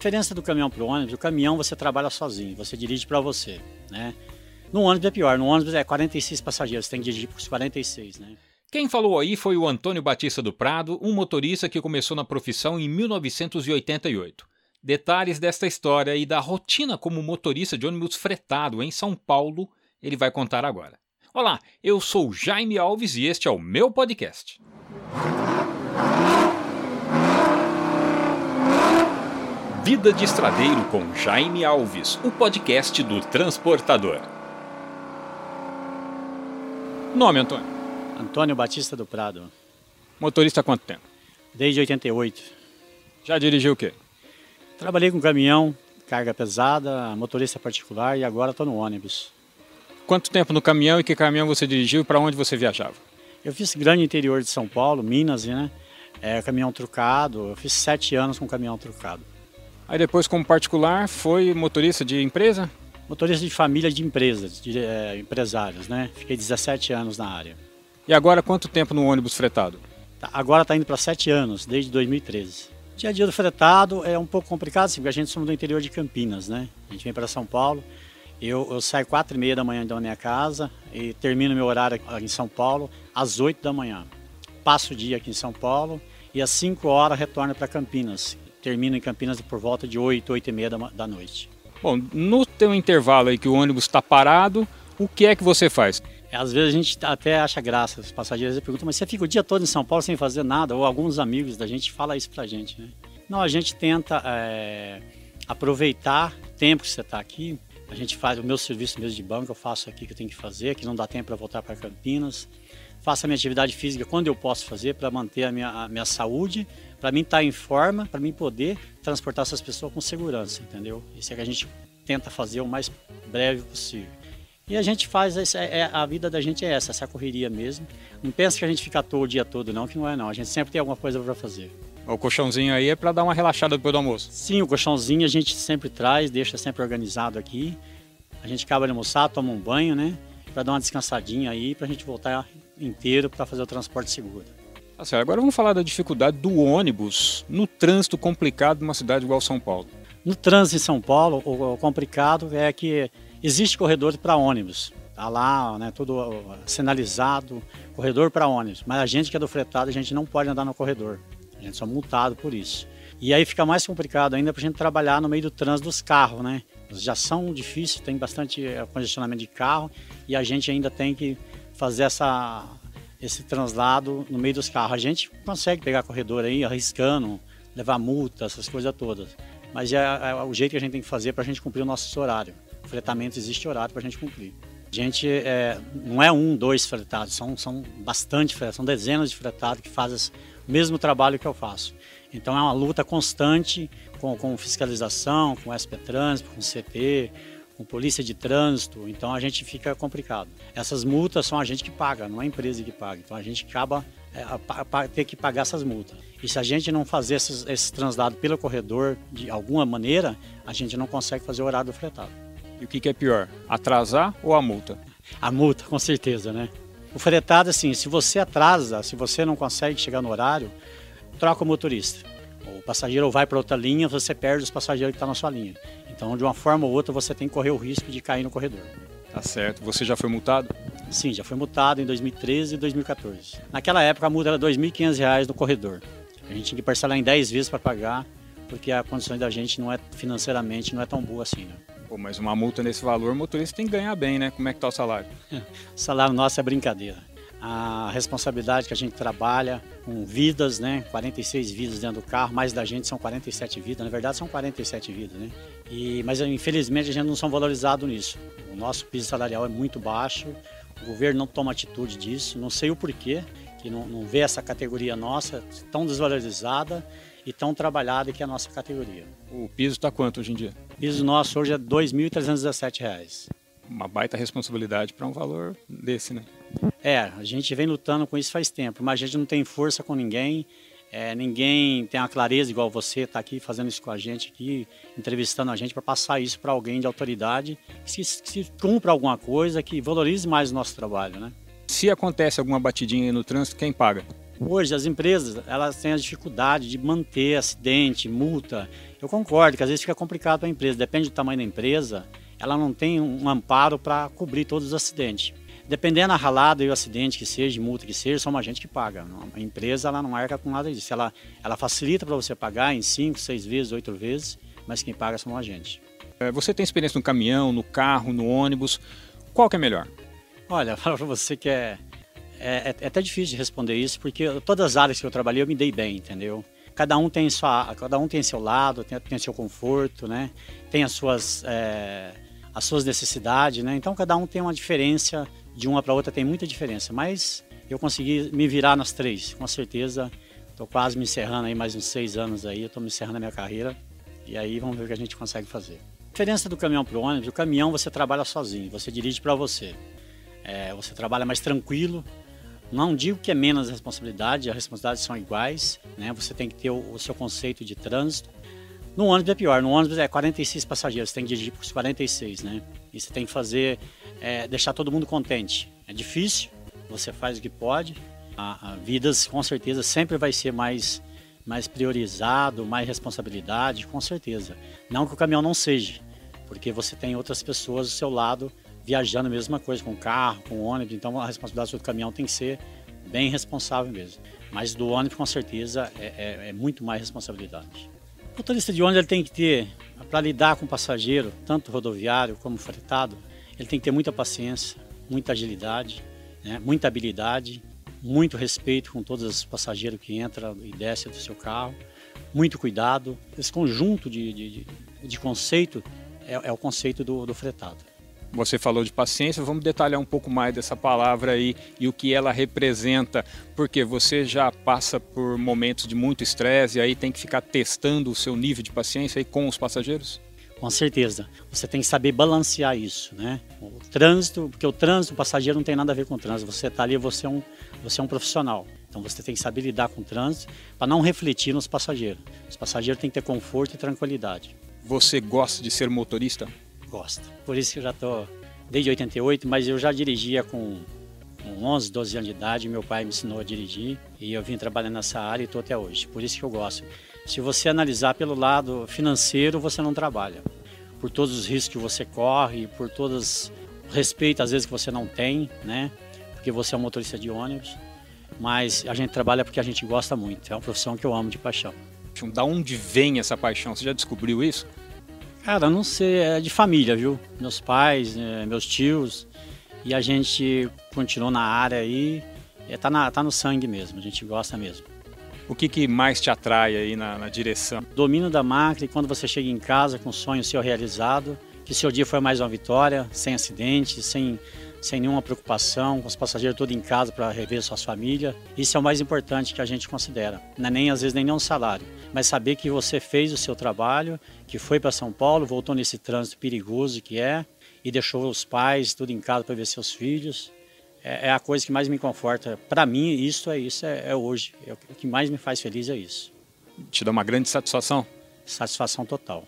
diferença do caminhão para o ônibus, o caminhão você trabalha sozinho, você dirige para você, né? No ônibus é pior, no ônibus é 46 passageiros, você tem que dirigir para os 46, né? Quem falou aí foi o Antônio Batista do Prado, um motorista que começou na profissão em 1988. Detalhes desta história e da rotina como motorista de ônibus fretado em São Paulo, ele vai contar agora. Olá, eu sou Jaime Alves e este é o meu podcast. Vida de Estradeiro com Jaime Alves, o podcast do Transportador. Nome, Antônio? Antônio Batista do Prado. Motorista há quanto tempo? Desde 88. Já dirigiu o quê? Trabalhei com caminhão, carga pesada, motorista particular e agora estou no ônibus. Quanto tempo no caminhão e que caminhão você dirigiu e para onde você viajava? Eu fiz grande interior de São Paulo, Minas, né? Caminhão trucado, eu fiz 7 anos com caminhão trucado. Aí depois como particular foi motorista de empresa? Motorista de família de empresas, de empresários, né? Fiquei 17 anos na área. E agora quanto tempo no ônibus fretado? Agora está indo para 7 anos, desde 2013. O dia a dia do fretado é um pouco complicado, assim, porque a gente somos do interior de Campinas, né? A gente vem para São Paulo, eu saio 4h30 da manhã da minha casa e termino meu horário aqui em São Paulo às 8h. Passo o dia aqui em São Paulo e às 5h retorno para Campinas. Termino em Campinas por volta de 8h, 8h30 da noite. Bom, no teu intervalo aí que o ônibus está parado, o que é que você faz? Às vezes a gente até acha graça, os passageiros perguntam, mas você fica o dia todo em São Paulo sem fazer nada? Ou alguns amigos da gente falam isso pra gente, né? Não, a gente tenta aproveitar o tempo que você está aqui. A gente faz o meu serviço mesmo de banco, eu faço aqui o que eu tenho que fazer, que não dá tempo para voltar para Campinas. Faço a minha atividade física quando eu posso fazer para manter a minha saúde, para mim estar em forma, para mim poder transportar essas pessoas com segurança, entendeu? Isso é que a gente tenta fazer o mais breve possível. E a gente faz, a vida da gente é essa correria mesmo. Não pensa que a gente fica à toa o dia todo não, que não é não. A gente sempre tem alguma coisa para fazer. O colchãozinho aí é para dar uma relaxada depois do almoço? Sim, o colchãozinho a gente sempre traz, deixa sempre organizado aqui. A gente acaba de almoçar, toma um banho, né? Para dar uma descansadinha aí, para a gente voltar inteiro para fazer o transporte seguro. Tá certo, agora vamos falar da dificuldade do ônibus no trânsito complicado de uma cidade igual São Paulo. No trânsito em São Paulo, o complicado é que existe corredor para ônibus, tá lá, né, tudo sinalizado, corredor para ônibus, mas a gente que é do fretado, a gente não pode andar no corredor, a gente só é multado por isso. E aí fica mais complicado ainda para a gente trabalhar no meio do trânsito dos carros, né? Já são difíceis, tem bastante congestionamento de carro e a gente ainda tem que fazer esse translado no meio dos carros. A gente consegue pegar corredor aí, arriscando, levar multa, essas coisas todas, mas é o jeito que a gente tem que fazer para a gente cumprir o nosso horário. Fretamento existe horário para a gente cumprir. A gente não é 1, 2 fretados, são bastante fretados, são dezenas de fretados que fazem o mesmo trabalho que eu faço. Então é uma luta constante com fiscalização, com SP Trânsito, com CT, com polícia de trânsito, então a gente fica complicado. Essas multas são a gente que paga, não é a empresa que paga, então a gente acaba ter que pagar essas multas. E se a gente não fazer esse translado pelo corredor de alguma maneira, a gente não consegue fazer o horário do fretado. E o que é pior, atrasar ou a multa? A multa, com certeza, né? O fretado, assim, se você atrasa, se você não consegue chegar no horário, troca o motorista. O passageiro vai para outra linha, você perde os passageiros que estão na sua linha. Então, de uma forma ou outra, você tem que correr o risco de cair no corredor. Tá certo. Você já foi multado? Sim, já fui multado em 2013 e 2014. Naquela época, a multa era R$2.500 no corredor. A gente tinha que parcelar em 10 vezes para pagar, porque a condição da gente não é financeiramente não é tão boa assim, né? Pô, mas uma multa nesse valor, o motorista tem que ganhar bem, né? Como é que tá o salário? O salário nosso é brincadeira. A responsabilidade que a gente trabalha com vidas, né? 46 vidas dentro do carro, mais da gente são 47 vidas. Na verdade, são 47 vidas, né? Mas, infelizmente, a gente não são valorizados nisso. O nosso piso salarial é muito baixo, o governo não toma atitude disso, não sei o porquê, que não vê essa categoria nossa tão desvalorizada e tão trabalhada que é a nossa categoria. O piso está quanto hoje em dia? O piso nosso hoje é R$ 2.317. Uma baita responsabilidade para um valor desse, né? A gente vem lutando com isso faz tempo, mas a gente não tem força com ninguém, ninguém tem a clareza igual você está aqui fazendo isso com a gente, aqui entrevistando a gente para passar isso para alguém de autoridade, que se cumpra alguma coisa, que valorize mais o nosso trabalho, né? Se acontece alguma batidinha aí no trânsito, quem paga? Hoje as empresas, elas têm a dificuldade de manter acidente, multa. Eu concordo que às vezes fica complicado para a empresa, depende do tamanho da empresa, ela não tem um amparo para cobrir todos os acidentes. Dependendo da ralada e o acidente que seja, multa que seja, são a gente que paga. A empresa ela não arca com nada disso. Ela facilita para você pagar em 5, 6 vezes, 8 vezes, mas quem paga são a gente. Você tem experiência no caminhão, no carro, no ônibus, qual que é melhor? Olha, falo para você que é até difícil de responder isso, porque todas as áreas que eu trabalhei eu me dei bem, entendeu? Cada um tem seu lado, tem seu conforto, né? Tem as suas necessidades, né? Então cada um tem uma diferença. De uma para outra tem muita diferença, mas eu consegui me virar nas três, com certeza. Estou quase me encerrando aí, mais uns 6 anos aí, eu estou me encerrando a minha carreira e aí vamos ver o que a gente consegue fazer. A diferença do caminhão para o ônibus, o caminhão você trabalha sozinho, você dirige para você. Você trabalha mais tranquilo, não digo que é menos responsabilidade, as responsabilidades são iguais, né? Você tem que ter o seu conceito de trânsito. No ônibus é pior, no ônibus é 46 passageiros, você tem que dirigir para os 46, né? E você tem que fazer, deixar todo mundo contente. É difícil, você faz o que pode. Vidas, com certeza, sempre vai ser mais priorizado, mais responsabilidade, com certeza. Não que o caminhão não seja, porque você tem outras pessoas do seu lado viajando a mesma coisa, com carro, com ônibus, então a responsabilidade do caminhão tem que ser bem responsável mesmo. Mas do ônibus, com certeza, é muito mais responsabilidade. O motorista de ônibus ele tem que ter, para lidar com o passageiro, tanto rodoviário como fretado, ele tem que ter muita paciência, muita agilidade, né? Muita habilidade, muito respeito com todos os passageiros que entram e descem do seu carro, muito cuidado. Esse conjunto de conceito é o conceito do fretado. Você falou de paciência, vamos detalhar um pouco mais dessa palavra aí e o que ela representa, porque você já passa por momentos de muito estresse e aí tem que ficar testando o seu nível de paciência aí com os passageiros? Com certeza, você tem que saber balancear isso, né? O trânsito, porque o trânsito, o passageiro não tem nada a ver com o trânsito, você está ali, você é um profissional, então você tem que saber lidar com o trânsito para não refletir nos passageiros. Os passageiros têm que ter conforto e tranquilidade. Você gosta de ser motorista? Gosto. Por isso que eu já estou desde 88, mas eu já dirigia com 11, 12 anos de idade, meu pai me ensinou a dirigir e eu vim trabalhando nessa área e estou até hoje, por isso que eu gosto. Se você analisar pelo lado financeiro, você não trabalha, por todos os riscos que você corre, por todos os respeitos às vezes que você não tem, né? Porque você é um motorista de ônibus, mas a gente trabalha porque a gente gosta muito, é uma profissão que eu amo de paixão. Da onde vem essa paixão? Você já descobriu isso? Cara, não sei, é de família, viu? Meus pais, meus tios, e a gente continuou na área aí, tá no sangue mesmo, a gente gosta mesmo. O que mais te atrai aí na direção? Domínio da máquina, e quando você chega em casa com o sonho seu realizado, que seu dia foi mais uma vitória, sem acidente, sem nenhuma preocupação, com os passageiros todos em casa para rever suas famílias. Isso é o mais importante que a gente considera, não é nem às vezes nem um salário, mas saber que você fez o seu trabalho, que foi para São Paulo, voltou nesse trânsito perigoso que é, e deixou os pais tudo em casa para ver seus filhos, é a coisa que mais me conforta. Para mim, isso é hoje, o que mais me faz feliz é isso. Te dá uma grande satisfação? Satisfação total,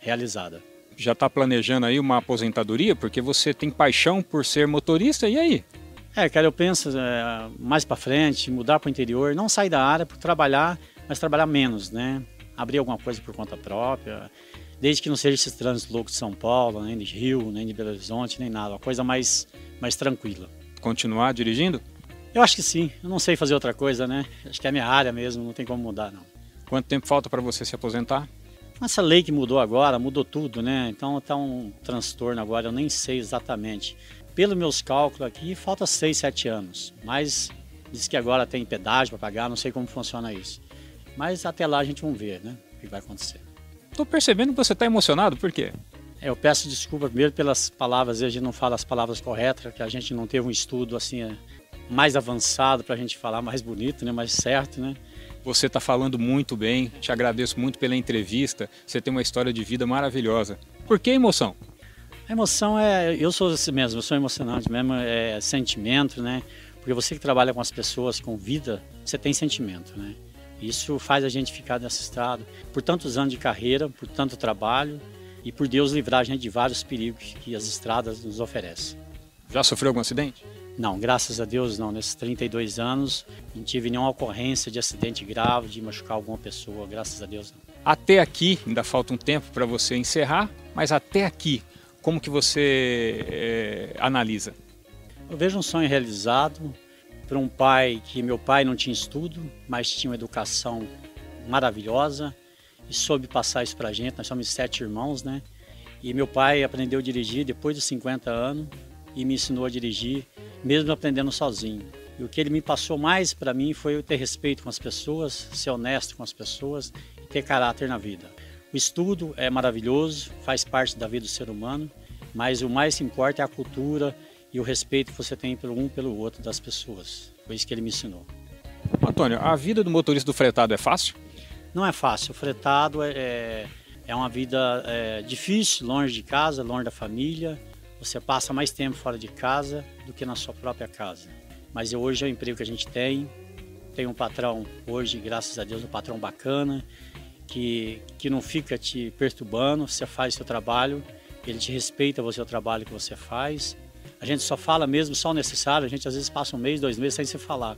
realizada. Já está planejando aí uma aposentadoria? Porque você tem paixão por ser motorista, e aí? Cara, eu penso mais para frente, mudar para o interior, não sair da área para trabalhar, mas trabalhar menos, né? Abrir alguma coisa por conta própria, desde que não seja esse trânsito louco de São Paulo, nem de Rio, nem de Belo Horizonte, nem nada, uma coisa mais tranquila. Continuar dirigindo? Eu acho que sim, eu não sei fazer outra coisa, né? Acho que é a minha área mesmo, não tem como mudar, não. Quanto tempo falta para você se aposentar? Essa lei que mudou agora, mudou tudo, né? Então tá um transtorno agora, eu nem sei exatamente. Pelos meus cálculos aqui, falta 6, 7 anos. Mas diz que agora tem pedágio para pagar, não sei como funciona isso. Mas até lá a gente vai ver, né? O que vai acontecer. Tô percebendo que você tá emocionado, por quê? Eu peço desculpa primeiro pelas palavras, a gente não fala as palavras corretas, que a gente não teve um estudo assim mais avançado pra gente falar mais bonito, né? Mais certo, né? Você está falando muito bem, te agradeço muito pela entrevista, você tem uma história de vida maravilhosa. Por que emoção? A emoção eu sou assim mesmo, eu sou emocionante mesmo, é sentimento, né? Porque você que trabalha com as pessoas, com vida, você tem sentimento, né? Isso faz a gente ficar nesse estado por tantos anos de carreira, por tanto trabalho e por Deus livrar a gente de vários perigos que as estradas nos oferecem. Já sofreu algum acidente? Não, graças a Deus não. Nesses 32 anos não tive nenhuma ocorrência de acidente grave, de machucar alguma pessoa, graças a Deus não. Até aqui, ainda falta um tempo para você encerrar, mas até aqui, como que você analisa? Eu vejo um sonho realizado para um pai que meu pai não tinha estudo, mas tinha uma educação maravilhosa e soube passar isso para a gente. Nós somos 7 irmãos, né? E meu pai aprendeu a dirigir depois de 50 anos e me ensinou a dirigir, mesmo aprendendo sozinho. E o que ele me passou mais para mim foi eu ter respeito com as pessoas, ser honesto com as pessoas e ter caráter na vida. O estudo é maravilhoso, faz parte da vida do ser humano, mas o mais que importa é a cultura e o respeito que você tem pelo um pelo outro das pessoas. Foi isso que ele me ensinou. Antônio, a vida do motorista do fretado é fácil? Não é fácil. O fretado é uma vida difícil, longe de casa, longe da família. Você passa mais tempo fora de casa do que na sua própria casa. Mas hoje é o emprego que a gente tem. Tem um patrão hoje, graças a Deus, um patrão bacana, que não fica te perturbando. Você faz seu trabalho, ele te respeita você, o trabalho que você faz. A gente só fala mesmo, só o necessário. A gente às vezes passa um mês, 2 meses sem se falar.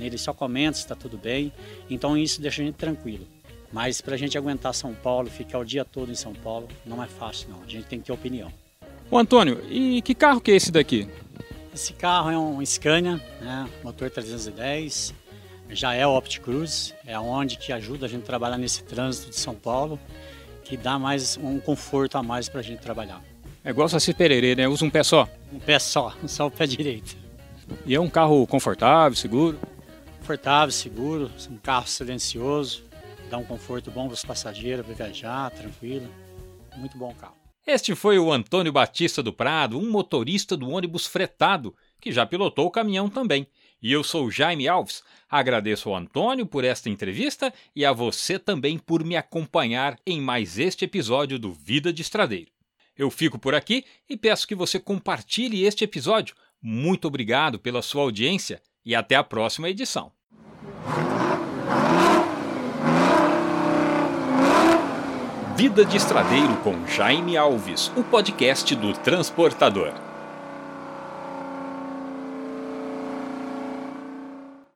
Ele só comenta se está tudo bem. Então isso deixa a gente tranquilo. Mas para a gente aguentar São Paulo, ficar o dia todo em São Paulo, não é fácil não, a gente tem que ter opinião. Ô Antônio, e que carro que é esse daqui? Esse carro é um Scania, né? Motor 310, já é o Opticruise, é onde que ajuda a gente a trabalhar nesse trânsito de São Paulo, que dá mais um conforto a mais para a gente trabalhar. É igual o Saci-Pererê, né? Usa um pé só? Um pé só, só o pé direito. E é um carro confortável, seguro? Confortável, seguro, um carro silencioso. Dá um conforto bom para os passageiros, para viajar, tranquilo. Muito bom o carro. Este foi o Antônio Batista do Prado, um motorista do ônibus fretado, que já pilotou o caminhão também. E eu sou Jaime Alves. Agradeço ao Antônio por esta entrevista e a você também por me acompanhar em mais este episódio do Vida de Estradeiro. Eu fico por aqui e peço que você compartilhe este episódio. Muito obrigado pela sua audiência e até a próxima edição. Vida de Estradeiro com Jaime Alves, o podcast do Transportador.